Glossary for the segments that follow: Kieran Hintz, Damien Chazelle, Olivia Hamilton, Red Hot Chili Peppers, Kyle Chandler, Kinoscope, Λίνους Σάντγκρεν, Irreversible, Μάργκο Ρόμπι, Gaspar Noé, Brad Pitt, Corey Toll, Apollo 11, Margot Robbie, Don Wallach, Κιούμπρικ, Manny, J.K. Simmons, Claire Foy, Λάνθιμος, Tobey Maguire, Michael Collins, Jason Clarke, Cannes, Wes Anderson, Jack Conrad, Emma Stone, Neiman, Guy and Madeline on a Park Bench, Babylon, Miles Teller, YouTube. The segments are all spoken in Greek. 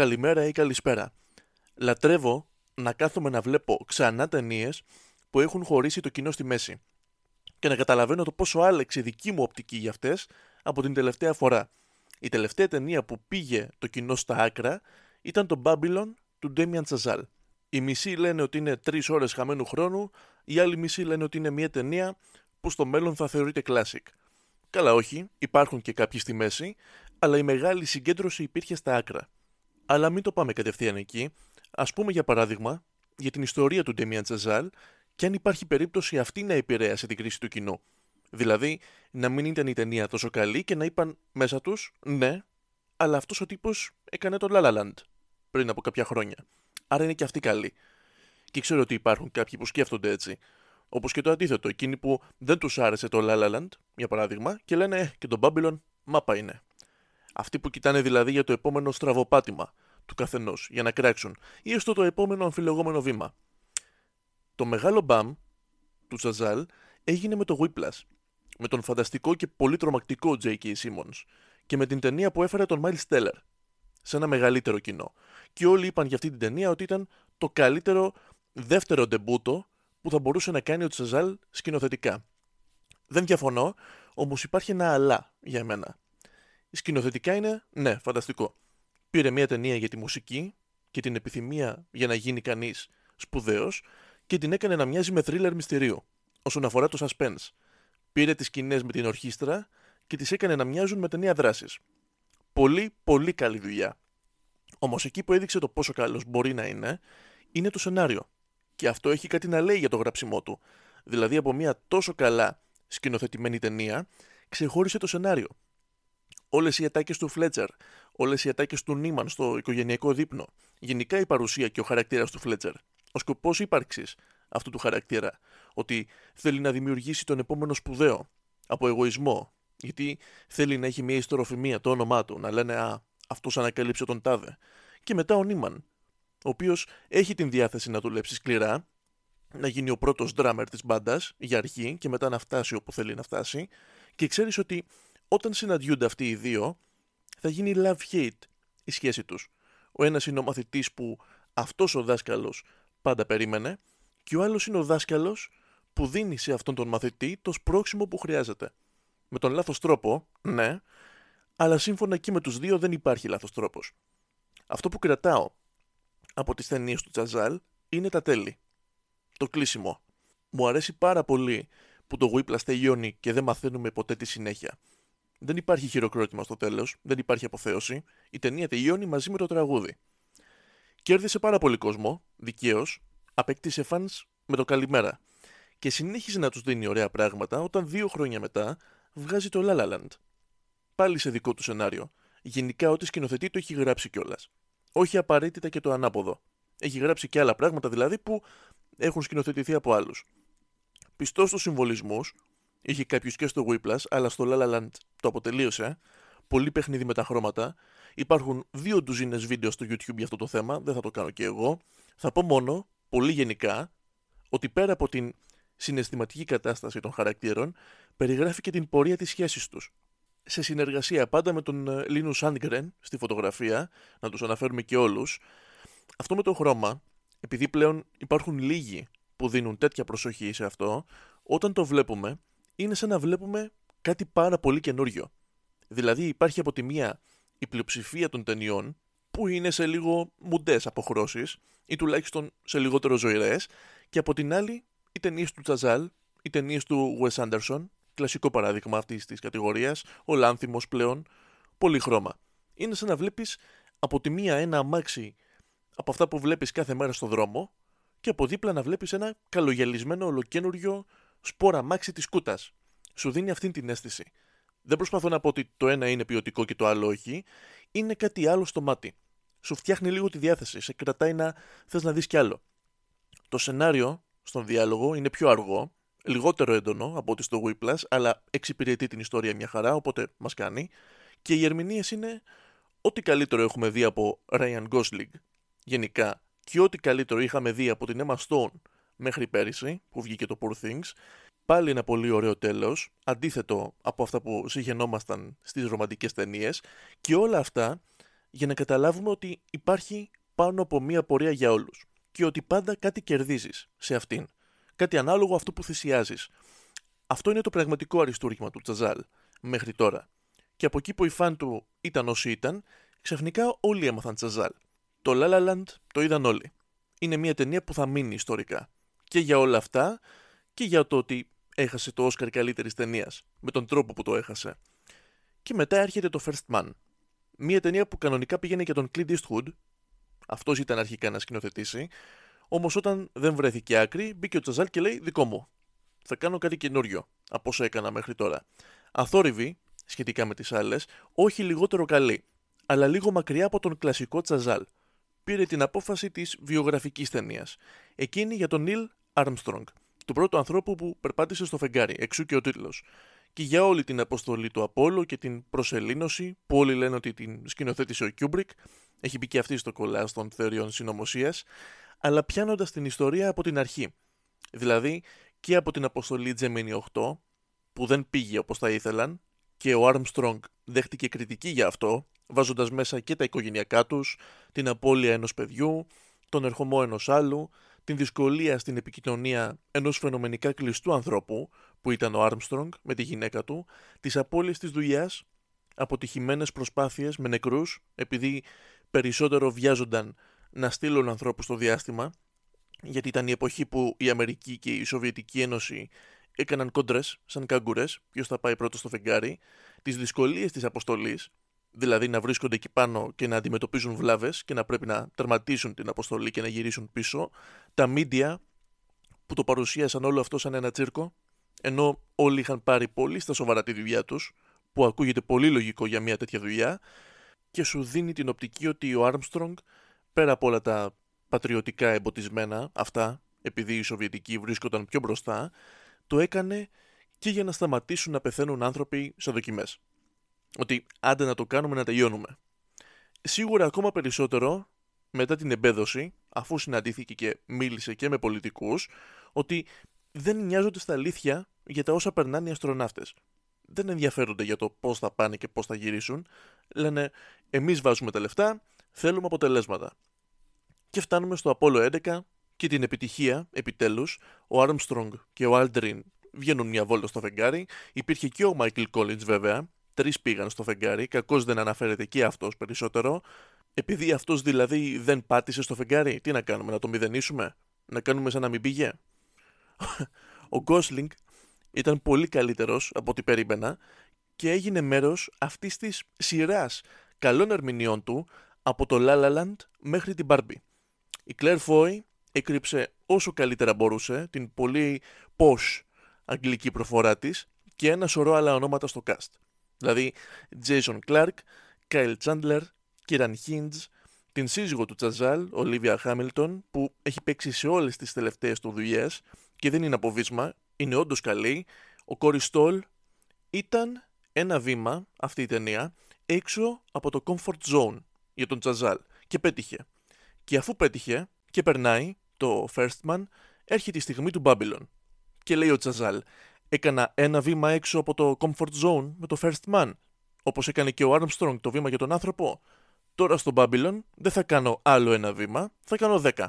καλημέρα ή καλησπέρα. Λατρεύω να κάθομαι να βλέπω ξανά ταινίες που έχουν χωρίσει το κοινό στη μέση και να καταλαβαίνω το πόσο άλλαξε η δική μου οπτική για αυτές από την τελευταία φορά. Η τελευταία ταινία που πήγε το κοινό στα άκρα ήταν το Babylon του Damien Chazelle. Οι μισοί λένε ότι είναι 3 ώρες χαμένου χρόνου, οι άλλοι μισοί λένε ότι είναι μια ταινία που στο μέλλον θα θεωρείται classic. Καλά, όχι, υπάρχουν και κάποιοι στη μέση, αλλά η μεγάλη συγκέντρωση υπήρχε στα άκρα. Αλλά μην το πάμε κατευθείαν εκεί. Ας πούμε για παράδειγμα για την ιστορία του Damien Chazelle και αν υπάρχει περίπτωση αυτή να επηρέασε την κρίση του κοινού. Δηλαδή, να μην ήταν η ταινία τόσο καλή και να είπαν μέσα τους, ναι, αλλά αυτός ο τύπος έκανε το La La Land πριν από κάποια χρόνια. Άρα είναι και αυτή καλή. Και ξέρω ότι υπάρχουν κάποιοι που σκέφτονται έτσι. Όπως και το αντίθετο, εκείνοι που δεν τους άρεσε το La La Land, για παράδειγμα, και λένε και τον Babylon, μάπα είναι. Αυτοί που κοιτάνε δηλαδή για το επόμενο στραβοπάτημα του καθενός, για να κράξουν, ή έστω το επόμενο αμφιλεγόμενο βήμα. Το μεγάλο μπαμ του Chazelle έγινε με το Whiplash, με τον φανταστικό και πολύ τρομακτικό J.K. Simmons και με την ταινία που έφερε τον Miles Teller σε ένα μεγαλύτερο κοινό. Και όλοι είπαν για αυτή την ταινία ότι ήταν το καλύτερο δεύτερο ντεμπούτο που θα μπορούσε να κάνει ο Chazelle σκηνοθετικά. Δεν διαφωνώ, όμως υπάρχει ένα αλλά για εμένα. Σκηνοθετικά είναι, ναι, φανταστικό. Πήρε μια ταινία για τη μουσική και την επιθυμία για να γίνει κανείς σπουδαίος και την έκανε να μοιάζει με θρίλερ μυστηρίου όσον αφορά το suspense. Πήρε τις σκηνές με την ορχήστρα και τις έκανε να μοιάζουν με ταινία δράσης. Πολύ, πολύ καλή δουλειά. Όμως εκεί που έδειξε το πόσο καλός μπορεί να είναι, είναι το σενάριο. Και αυτό έχει κάτι να λέει για το γραψιμό του. Δηλαδή από μια τόσο καλά σκηνοθετημένη ταινία, ξεχώρισε το σενάριο. Όλες οι ατάκες του Fletcher, όλες οι ατάκες του Neiman στο οικογενειακό δείπνο, γενικά η παρουσία και ο χαρακτήρας του Fletcher, ο σκοπός ύπαρξης αυτού του χαρακτήρα, ότι θέλει να δημιουργήσει τον επόμενο σπουδαίο από εγωισμό, γιατί θέλει να έχει μια ιστεροφημία το όνομά του, να λένε «Α, αυτός ανακαλύψε τον τάδε». Και μετά ο Neiman, ο οποίος έχει την διάθεση να δουλέψει σκληρά, να γίνει ο πρώτος drummer της μπάντας για αρχή και μετά να φτάσει όπου θέλει να φτάσει, και ξέρεις ότι όταν συναντιούνται αυτοί οι δύο, θα γίνει love-hate η σχέση τους. Ο ένας είναι ο μαθητής που αυτός ο δάσκαλος πάντα περίμενε και ο άλλος είναι ο δάσκαλος που δίνει σε αυτόν τον μαθητή το σπρώξιμο που χρειάζεται. Με τον λάθος τρόπο, ναι, αλλά σύμφωνα και με τους δύο δεν υπάρχει λάθος τρόπος. Αυτό που κρατάω από τις ταινίες του Chazelle είναι τα τέλη. Το κλείσιμο. Μου αρέσει πάρα πολύ που το Whiplash τελειώνει και δεν μαθαίνουμε ποτέ τη συνέχεια. Δεν υπάρχει χειροκρότημα στο τέλος, δεν υπάρχει αποθέωση. Η ταινία τελειώνει μαζί με το τραγούδι. Κέρδισε πάρα πολύ κόσμο, δικαίως, απέκτησε φανς με το καλημέρα. Και συνέχισε να τους δίνει ωραία πράγματα όταν 2 χρόνια μετά βγάζει το La La Land. Πάλι σε δικό του σενάριο. Γενικά ό,τι σκηνοθετεί το έχει γράψει κιόλας. Όχι απαραίτητα και το ανάποδο. Έχει γράψει και άλλα πράγματα δηλαδή που έχουν σκηνοθετηθεί από άλλους. Πιστός στους συμβολισμούς. Είχε κάποιους και στο Whiplash, αλλά στο La La Land το αποτελείωσε. Πολύ παιχνίδι με τα χρώματα. Υπάρχουν 2 ντουζίνες βίντεο στο YouTube για αυτό το θέμα, δεν θα το κάνω και εγώ. Θα πω μόνο, πολύ γενικά, ότι πέρα από την συναισθηματική κατάσταση των χαρακτήρων, περιγράφει και την πορεία της σχέσης τους. Σε συνεργασία πάντα με τον Λίνου Σάντγκρεν στη φωτογραφία, να τους αναφέρουμε και όλους. Αυτό με το χρώμα, επειδή πλέον υπάρχουν λίγοι που δίνουν τέτοια προσοχή σε αυτό, όταν το βλέπουμε, είναι σαν να βλέπουμε κάτι πάρα πολύ καινούριο. Δηλαδή υπάρχει από τη μία η πλειοψηφία των ταινιών που είναι σε λίγο μουντές αποχρώσεις ή τουλάχιστον σε λιγότερο ζωηρές και από την άλλη οι ταινίες του Chazelle, οι ταινίες του Wes Anderson, κλασικό παράδειγμα αυτής της κατηγορίας, ο Λάνθιμος πλέον, πολύ χρώμα. Είναι σαν να βλέπεις από τη μία ένα αμάξι από αυτά που βλέπεις κάθε μέρα στο δρόμο και από δίπλα να βλέπεις ένα καλογιαλισμένο ολοκένουριο σπόρα αμάξι της κούτας. Σου δίνει αυτή την αίσθηση. Δεν προσπαθώ να πω ότι το ένα είναι ποιοτικό και το άλλο όχι. Είναι κάτι άλλο στο μάτι. Σου φτιάχνει λίγο τη διάθεση. Σε κρατάει να θες να δεις κι άλλο. Το σενάριο στον διάλογο είναι πιο αργό, λιγότερο έντονο από ό,τι στο Whiplash, αλλά εξυπηρετεί την ιστορία μια χαρά, οπότε μας κάνει. Και οι ερμηνείες είναι ό,τι καλύτερο έχουμε δει από Ryan Gosling γενικά και ό,τι καλύτερο είχαμε δει από την Emma Stone μέχρι πέρυσι, που βγήκε το Poor Things, πάλι ένα πολύ ωραίο τέλος, αντίθετο από αυτά που συγγενόμασταν στις ρομαντικές ταινίες, και όλα αυτά για να καταλάβουμε ότι υπάρχει πάνω από μία πορεία για όλους και ότι πάντα κάτι κερδίζεις σε αυτήν, κάτι ανάλογο αυτού που θυσιάζεις. Αυτό είναι το πραγματικό αριστούργημα του Chazelle μέχρι τώρα. Και από εκεί που οι φαν του ήταν όσοι ήταν, ξαφνικά όλοι έμαθαν Chazelle. Το La La Land το είδαν όλοι. Είναι μια ταινία που θα μείνει ιστορικά. Και για όλα αυτά, και για το ότι έχασε το Όσκαρ καλύτερης ταινίας, με τον τρόπο που το έχασε. Και μετά έρχεται το First Man. Μια ταινία που κανονικά πήγαινε για τον Clint Eastwood. Αυτός ήταν αρχικά να σκηνοθετήσει. Όμως όταν δεν βρέθηκε άκρη, μπήκε ο Chazelle και λέει: δικό μου. Θα κάνω κάτι καινούριο από όσα έκανα μέχρι τώρα. Αθόρυβη, σχετικά με τις άλλες, όχι λιγότερο καλή, αλλά λίγο μακριά από τον κλασικό Chazelle. Πήρε την απόφαση της βιογραφικής ταινίας. Εκείνη για τον Neil Armstrong, του πρώτου ανθρώπου που περπάτησε στο φεγγάρι, εξού και ο τίτλος. Και για όλη την αποστολή του Απόλλου και την προσελήνωση, που όλοι λένε ότι την σκηνοθέτησε ο Κιούμπρικ, έχει μπει και αυτή στο κολλάζ των θεωριών συνωμοσίας, αλλά πιάνοντας την ιστορία από την αρχή. Δηλαδή και από την αποστολή Gemini 8, που δεν πήγε όπως θα ήθελαν, και ο Armstrong δέχτηκε κριτική για αυτό, βάζοντας μέσα και τα οικογενειακά τους, την απώλεια ενός παιδιού, τον ερχομό ενός άλλου, την δυσκολία στην επικοινωνία ενός φαινομενικά κλειστού ανθρώπου, που ήταν ο Armstrong με τη γυναίκα του, τις απώλειες της δουλειάς, αποτυχημένες προσπάθειες με νεκρούς, επειδή περισσότερο βιάζονταν να στείλουν ανθρώπους στο διάστημα, γιατί ήταν η εποχή που η Αμερική και η Σοβιετική Ένωση έκαναν κόντρες σαν καγκουρές, ποιος θα πάει πρώτος στο φεγγάρι, τις δυσκολίες της αποστολής, δηλαδή να βρίσκονται εκεί πάνω και να αντιμετωπίζουν βλάβες και να πρέπει να τερματίσουν την αποστολή και να γυρίσουν πίσω, τα μίντια που το παρουσίασαν όλο αυτό σαν ένα τσίρκο, ενώ όλοι είχαν πάρει πολύ στα σοβαρά τη δουλειά τους, που ακούγεται πολύ λογικό για μια τέτοια δουλειά, και σου δίνει την οπτική ότι ο Armstrong, πέρα από όλα τα πατριωτικά εμποτισμένα αυτά, επειδή οι Σοβιετικοί βρίσκονταν πιο μπροστά, το έκανε και για να σταματήσουν να πεθαίνουν άνθρωποι σε δοκιμές. Ότι άντε να το κάνουμε να τελειώνουμε. Σίγουρα ακόμα περισσότερο μετά την εμπέδωση, αφού συναντήθηκε και μίλησε και με πολιτικούς, ότι δεν νοιάζονται στα αλήθεια για τα όσα περνάνε οι αστροναύτες. Δεν ενδιαφέρονται για το πώς θα πάνε και πώς θα γυρίσουν. Λένε εμείς βάζουμε τα λεφτά, θέλουμε αποτελέσματα. Και φτάνουμε στο Apollo 11 και την επιτυχία, επιτέλους. Ο Armstrong και ο Aldrin βγαίνουν μια βόλτα στο φεγγάρι. Υπήρχε και ο Michael Collins βέβαια. 3 πήγαν στο φεγγάρι, κακώς δεν αναφέρεται και αυτός περισσότερο. Επειδή αυτός δηλαδή δεν πάτησε στο φεγγάρι, τι να κάνουμε, να το μηδενίσουμε, να κάνουμε σαν να μην πήγε. Ο Gosling ήταν πολύ καλύτερος από ό,τι περίμενα και έγινε μέρος αυτής της σειράς καλών ερμηνεών του από το La La Land μέχρι την Barbie. Η Claire Foy έκρυψε όσο καλύτερα μπορούσε την πολύ posh αγγλική προφορά της και ένα σωρό άλλα ονόματα στο cast. Δηλαδή Jason Clarke, Kyle Chandler, Kieran Hintz, την σύζυγο του Chazelle, Olivia Hamilton, που έχει παίξει σε όλες τις τελευταίες του δουλειές και δεν είναι αποβίσμα, είναι όντως καλή, ο Corey Toll. Ήταν ένα βήμα αυτή η ταινία έξω από το comfort zone για τον Chazelle και πέτυχε. Και αφού πέτυχε και περνάει το First Man, έρχεται η στιγμή του Babylon και λέει ο Chazelle: έκανα ένα βήμα έξω από το comfort zone με το First Man, όπως έκανε και ο Armstrong το βήμα για τον άνθρωπο. Τώρα στο Babylon δεν θα κάνω άλλο ένα βήμα, θα κάνω 10.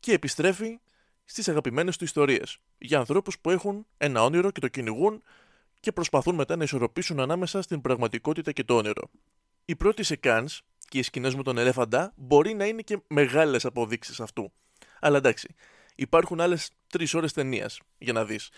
Και επιστρέφει στις αγαπημένες του ιστορίες, για ανθρώπους που έχουν ένα όνειρο και το κυνηγούν και προσπαθούν μετά να ισορροπήσουν ανάμεσα στην πραγματικότητα και το όνειρο. Η πρώτη σε Cannes και οι σκηνές με τον ελέφαντα μπορεί να είναι και μεγάλες αποδείξεις αυτού. Αλλά εντάξει, υπάρχουν άλλες 3 ώρες ταινίας για να δεις.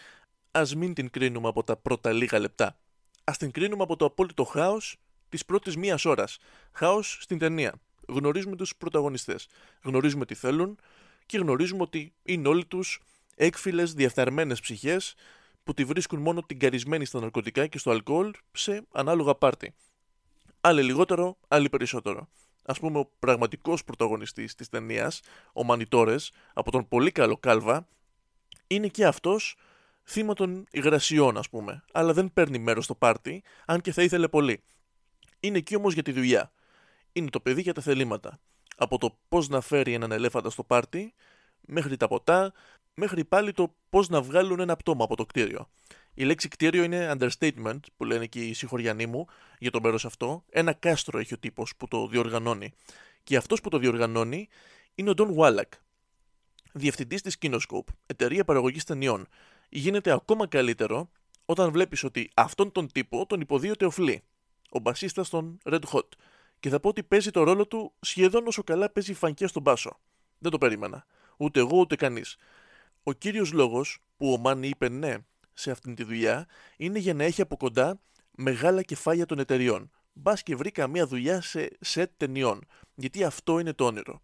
Ας μην την κρίνουμε από τα πρώτα λίγα λεπτά. Ας την κρίνουμε από το απόλυτο χάος της πρώτης 1 ώρας. Χάος στην ταινία. Γνωρίζουμε τους πρωταγωνιστές. Γνωρίζουμε τι θέλουν και γνωρίζουμε ότι είναι όλοι τους έκφυλες, διαφθαρμένες ψυχές που τη βρίσκουν μόνο την καρισμένη στα ναρκωτικά και στο αλκοόλ σε ανάλογα πάρτι. Άλλοι λιγότερο, άλλοι περισσότερο. Ας πούμε, ο πραγματικός πρωταγωνιστής της ταινίας, ο Μανιτόρες, από τον πολύ καλό Κάλβα, είναι και αυτός θύμα των υγρασιών, ας πούμε, αλλά δεν παίρνει μέρος στο πάρτι, αν και θα ήθελε πολύ. Είναι εκεί όμως για τη δουλειά. Είναι το παιδί για τα θελήματα. Από το πώς να φέρει έναν ελέφαντα στο πάρτι, μέχρι τα ποτά, μέχρι πάλι το πώς να βγάλουν ένα πτώμα από το κτίριο. Η λέξη κτίριο είναι understatement που λένε και οι συγχωριανοί μου για το μέρος αυτό. Ένα κάστρο έχει ο τύπος που το διοργανώνει. Και αυτός που το διοργανώνει είναι ο Don Wallach, διευθυντής της Kinoscope, εταιρεία παραγωγής ταινιών. Γίνεται ακόμα καλύτερο όταν βλέπεις ότι αυτόν τον τύπο τον υποδίωται ο Flea, ο μπασίστας των Red Hot. Και θα πω ότι παίζει το ρόλο του σχεδόν όσο καλά παίζει φανκιά στον μπάσο. Δεν το περίμενα. Ούτε εγώ ούτε κανείς. Ο κύριος λόγος που ο Manny είπε ναι σε αυτήν τη δουλειά είναι για να έχει από κοντά μεγάλα κεφάλια των εταιριών. Μπας και βρει καμία δουλειά σε σετ ταινιών. Γιατί αυτό είναι το όνειρο.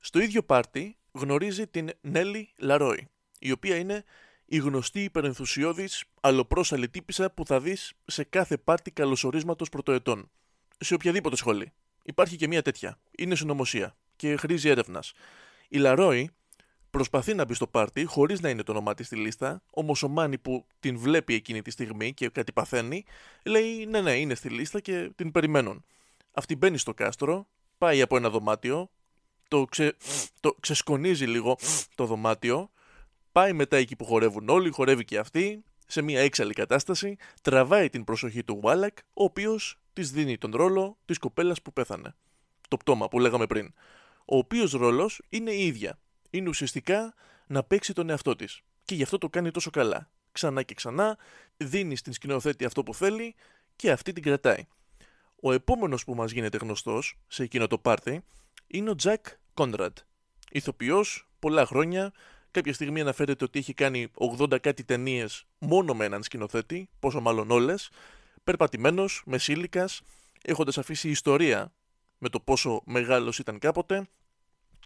Στο ίδιο πάρτι γνωρίζει την Nellie LaRoy, η οποία είναι η γνωστή υπερενθουσιώδης αλλοπρόσαλη τύπισσα που θα δεις σε κάθε πάρτι καλωσορίσματος πρωτοετών. Σε οποιαδήποτε σχολή. Υπάρχει και μία τέτοια. Είναι συνωμοσία και χρήζει έρευνας. Η LaRoy προσπαθεί να μπει στο πάρτι χωρίς να είναι το όνομά της στη λίστα, όμως ο Manny που την βλέπει εκείνη τη στιγμή και κάτι παθαίνει, λέει ναι, είναι στη λίστα και την περιμένουν. Αυτή μπαίνει στο κάστρο, πάει από ένα δωμάτιο, το ξεσκονίζει λίγο το δωμάτιο, πάει μετά εκεί που χορεύουν όλοι, χορεύει και αυτή, σε μια έξαλλη κατάσταση, τραβάει την προσοχή του Wallach, ο οποίος της δίνει τον ρόλο της κοπέλας που πέθανε. Το πτώμα που λέγαμε πριν. Ο οποίος ρόλος είναι η ίδια. Είναι ουσιαστικά να παίξει τον εαυτό της. Και γι' αυτό το κάνει τόσο καλά. Ξανά και ξανά, δίνει στην σκηνοθέτη αυτό που θέλει και αυτή την κρατάει. Ο επόμενος που μας γίνεται γνωστός σε εκείνο το πάρτι είναι ο Jack Conrad. Ηθοποιός, πολλά χρόνια. Κάποια στιγμή αναφέρεται ότι έχει κάνει 80 κάτι ταινίες μόνο με έναν σκηνοθέτη, πόσο μάλλον όλες. Περπατημένος, μεσήλικας, έχοντας αφήσει ιστορία με το πόσο μεγάλος ήταν κάποτε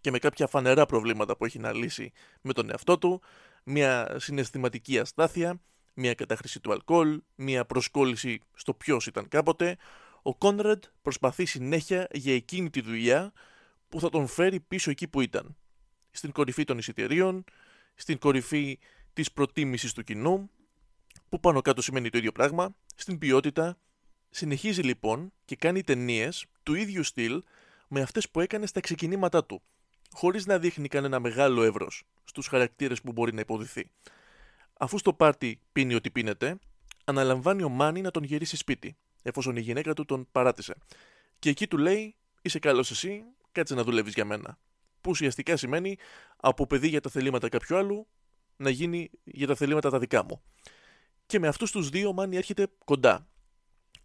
και με κάποια φανερά προβλήματα που έχει να λύσει με τον εαυτό του, μια συναισθηματική αστάθεια, μια κατάχρηση του αλκοόλ, μια προσκόλληση στο ποιος ήταν κάποτε. Ο Κόνραντ προσπαθεί συνέχεια για εκείνη τη δουλειά που θα τον φέρει πίσω εκεί που ήταν. Στην κορυφή των εισιτηρίων, στην κορυφή της προτίμησης του κοινού, που πάνω κάτω σημαίνει το ίδιο πράγμα, στην ποιότητα. Συνεχίζει λοιπόν και κάνει ταινίες του ίδιου στυλ με αυτές που έκανε στα ξεκινήματά του, χωρίς να δείχνει κανένα μεγάλο εύρος στους χαρακτήρες που μπορεί να υποδηθεί. Αφού στο πάρτι πίνει ό,τι πίνεται, αναλαμβάνει ο Manny να τον γυρίσει σπίτι, εφόσον η γυναίκα του τον παράτησε. Και εκεί του λέει: είσαι καλός εσύ, κάτσε να δουλεύεις για μένα. Που ουσιαστικά σημαίνει από παιδί για τα θελήματα κάποιου άλλου να γίνει για τα θελήματα τα δικά μου. Και με αυτούς τους δύο ο Manny έρχεται κοντά.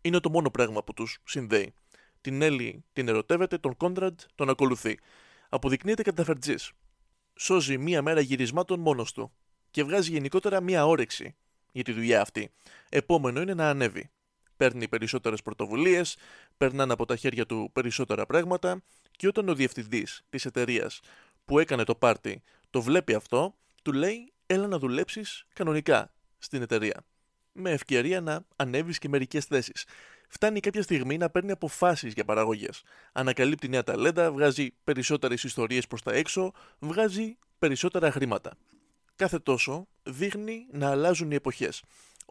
Είναι το μόνο πράγμα που τους συνδέει. Την Nellie την ερωτεύεται, τον Conrad τον ακολουθεί. Αποδεικνύεται καταφερτζής. Σώζει μία μέρα γυρισμάτων μόνος του και βγάζει γενικότερα μία όρεξη για τη δουλειά αυτή. Επόμενο είναι να ανέβει. Παίρνει περισσότερες πρωτοβουλίες, περνάνε από τα χέρια του περισσότερα πράγματα και όταν ο διευθυντής της εταιρείας που έκανε το πάρτι το βλέπει αυτό, του λέει έλα να δουλέψεις κανονικά στην εταιρεία. Με ευκαιρία να ανέβεις και μερικές θέσεις. Φτάνει κάποια στιγμή να παίρνει αποφάσεις για παραγωγές. Ανακαλύπτει νέα ταλέντα, βγάζει περισσότερες ιστορίες προς τα έξω, βγάζει περισσότερα χρήματα. Κάθε τόσο δείχνει να αλλάζουν οι εποχές.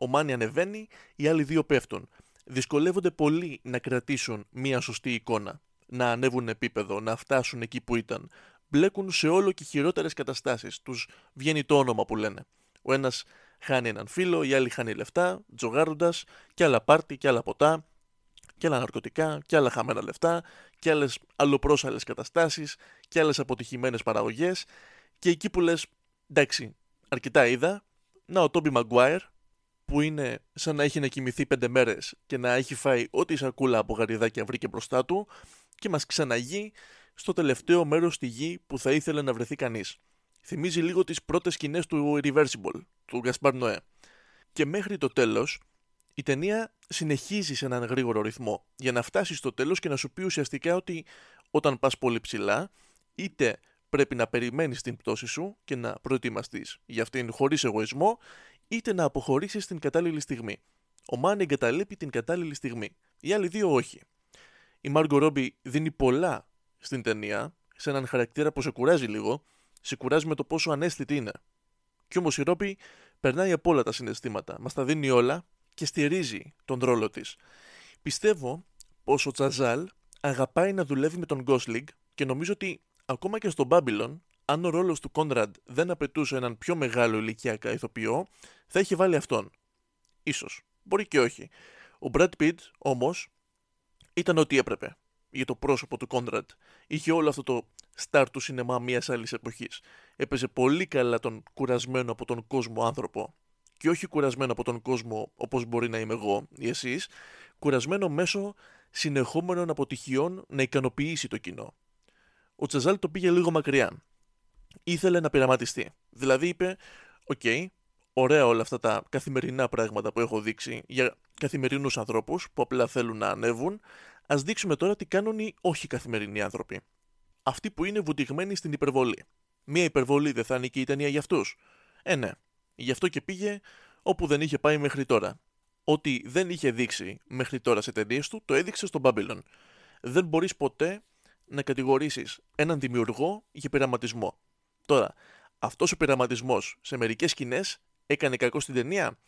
Ο Manny ανεβαίνει, οι άλλοι δύο πέφτουν. Δυσκολεύονται πολύ να κρατήσουν μια σωστή εικόνα, να ανέβουν επίπεδο, να φτάσουν εκεί που ήταν. Μπλέκουν σε όλο και χειρότερες καταστάσεις. Τους βγαίνει το όνομα που λένε. Ο ένας χάνει έναν φίλο, οι άλλοι χάνει λεφτά, τζογάροντας, και άλλα πάρτι, και άλλα ποτά, και άλλα ναρκωτικά, και άλλα χαμένα λεφτά, και άλλες αλλοπρόσαλες καταστάσεις, και άλλες αποτυχημένες παραγωγές. Και εκεί που λες, εντάξει, αρκετά είδα, να ο Tobey Maguire, που είναι σαν να έχει να κοιμηθεί 5 μέρες και να έχει φάει ό,τι σακούλα από γαριδάκια βρήκε μπροστά του, και μας ξαναγεί στο τελευταίο μέρος στη γη που θα ήθελε να βρεθεί κανείς. Θυμίζει λίγο τις πρώτες σκηνές του Irreversible, του Γκασπάρ Νοέ. Και μέχρι το τέλος, η ταινία συνεχίζει σε έναν γρήγορο ρυθμό, για να φτάσει στο τέλος και να σου πει ουσιαστικά ότι όταν πας πολύ ψηλά, είτε πρέπει να περιμένεις την πτώση σου και να προετοιμαστείς για αυτήν χωρίς εγωισμό, είτε να αποχωρήσεις την κατάλληλη στιγμή. Ο Manny εγκαταλείπει την κατάλληλη στιγμή. Οι άλλοι δύο όχι. Η Μάργκο Ρόμπι δίνει πολλά στην ταινία, σε έναν χαρακτήρα που σε κουράζει λίγο. Σε κουράζει με το πόσο αναίσθητη είναι. Κι όμως η Ρόμπι περνάει από όλα τα συναισθήματα, μας τα δίνει όλα και στηρίζει τον ρόλο της. Πιστεύω πως ο Chazelle αγαπάει να δουλεύει με τον Gosling και νομίζω ότι ακόμα και στον Babylon, αν ο ρόλος του Conrad δεν απαιτούσε έναν πιο μεγάλο ηλικιακά ηθοποιό, θα είχε βάλει αυτόν. Ίσως. Μπορεί και όχι. Ο Brad Pitt όμως ήταν ό,τι έπρεπε για το πρόσωπο του Conrad. Είχε όλο αυτό το στάρ του σινεμά μιας άλλης εποχής. Έπαιζε πολύ καλά τον κουρασμένο από τον κόσμο άνθρωπο. Και όχι κουρασμένο από τον κόσμο όπως μπορεί να είμαι εγώ ή εσείς, κουρασμένο μέσω συνεχόμενων αποτυχιών να ικανοποιήσει το κοινό. Ο Chazelle το πήγε λίγο μακριά. Ήθελε να πειραματιστεί. Δηλαδή είπε, «Οκ, ωραία όλα αυτά τα καθημερινά πράγματα που έχω δείξει για καθημερινούς ανθρώπους που απλά θέλουν να ανέβουν, ας δείξουμε τώρα τι κάνουν οι όχι καθημερινοί άνθρωποι. Αυτοί που είναι βουτυγμένοι στην υπερβολή. Μία υπερβολή δεν θα είναι και η ταινία για αυτούς. Ναι. Γι' αυτό και πήγε όπου δεν είχε πάει μέχρι τώρα. Ό,τι δεν είχε δείξει μέχρι τώρα σε ταινίες του, το έδειξε στο Babylon. Δεν μπορείς ποτέ να κατηγορήσεις έναν δημιουργό για πειραματισμό. Τώρα, αυτός ο πειραματισμός σε μερικές σκηνές έκανε κακό στην ταινία,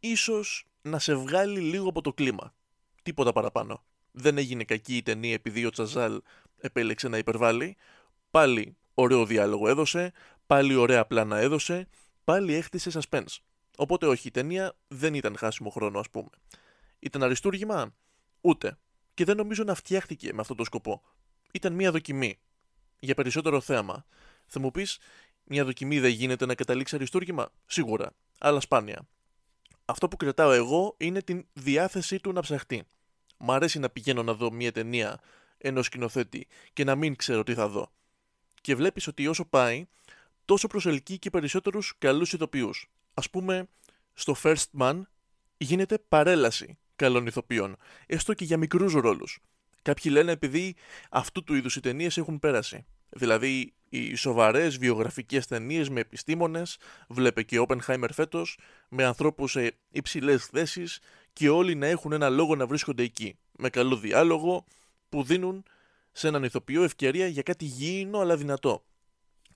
ίσως να σε βγάλει λίγο από το κλίμα. Τίποτα παραπάνω. Δεν έγινε κακή η ταινία επειδή ο Chazelle επέλεξε να υπερβάλλει. Πάλι ωραίο διάλογο έδωσε, πάλι ωραία πλάνα έδωσε, πάλι έχτισε suspense. Οπότε όχι, η ταινία δεν ήταν χάσιμο χρόνο, ας πούμε. Ήταν αριστούργημα? Ούτε. Και δεν νομίζω να φτιάχτηκε με αυτόν τον σκοπό. Ήταν μια δοκιμή για περισσότερο θέαμα. Θα μου πεις, μια δοκιμή δεν γίνεται να καταλήξει αριστούργημα? Σίγουρα, αλλά σπάνια. Αυτό που κρατάω εγώ είναι την διάθεσή του να ψαχτεί. Μ' αρέσει να πηγαίνω να δω μια ταινία ενός σκηνοθέτη και να μην ξέρω τι θα δω. Και βλέπεις ότι όσο πάει, τόσο προσελκύει και περισσότερους καλούς ηθοποιούς. Ας πούμε, στο First Man γίνεται παρέλαση καλών ηθοποιών, έστω και για μικρούς ρόλους. Κάποιοι λένε επειδή αυτού του είδους οι ταινίες έχουν πέρασει. Δηλαδή, οι σοβαρές βιογραφικές ταινίες με επιστήμονες, βλέπε και Oppenheimer φέτος, με ανθρώπους σε υψηλές θέσεις και όλοι να έχουν ένα λόγο να βρίσκονται εκεί, με καλό διάλογο που δίνουν σε έναν ηθοποιό ευκαιρία για κάτι γήινο αλλά δυνατό.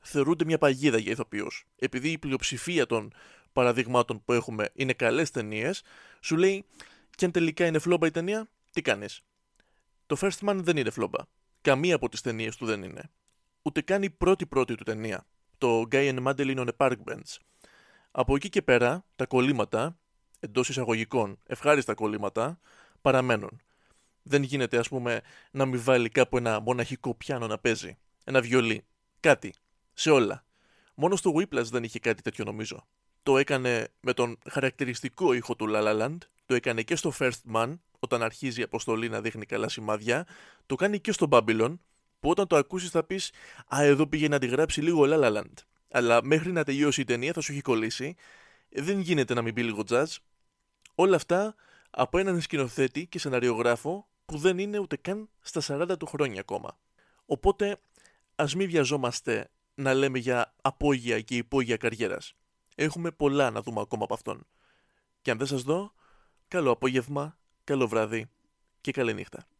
Θεωρούνται μια παγίδα για ηθοποιούς. Επειδή η πλειοψηφία των παραδειγμάτων που έχουμε είναι καλές ταινίες, σου λέει, και αν τελικά είναι φλόμπα η ταινία, τι κάνεις? Το First Man δεν είναι φλόμπα. Καμία από τις ταινίες του δεν είναι. Ούτε καν η πρώτη-πρώτη του ταινία, το Guy and Madeline on a Park Bench. Από εκεί και πέρα, τα κολλήματα, εντός εισαγωγικών, ευχάριστα κολλήματα, παραμένουν. Δεν γίνεται, ας πούμε, να μην βάλει κάπου ένα μοναχικό πιάνο να παίζει, ένα βιολί, κάτι, σε όλα. Μόνο στο Whiplash δεν είχε κάτι τέτοιο, νομίζω. Το έκανε με τον χαρακτηριστικό ήχο του La La Land, το έκανε και στο First Man, όταν αρχίζει η αποστολή να δείχνει καλά σημάδια, το κάνει και στο Babylon, που όταν το ακούσεις θα πεις, «Α, εδώ πήγε να τη γράψει λίγο La La Land». Αλλά μέχρι να τελειώσει η ταινία θα σου έχει κολλήσει. Δεν γίνεται να μην πει λίγο jazz. Όλα αυτά από έναν σκηνοθέτη και σεναριογράφο που δεν είναι ούτε καν στα 40 του χρόνια ακόμα. Οπότε ας μην βιαζόμαστε να λέμε για απόγεια και υπόγεια καριέρας. Έχουμε πολλά να δούμε ακόμα από αυτόν. Και αν δεν σας δω, καλό απόγευμα, καλό βράδυ και καλή νύχτα.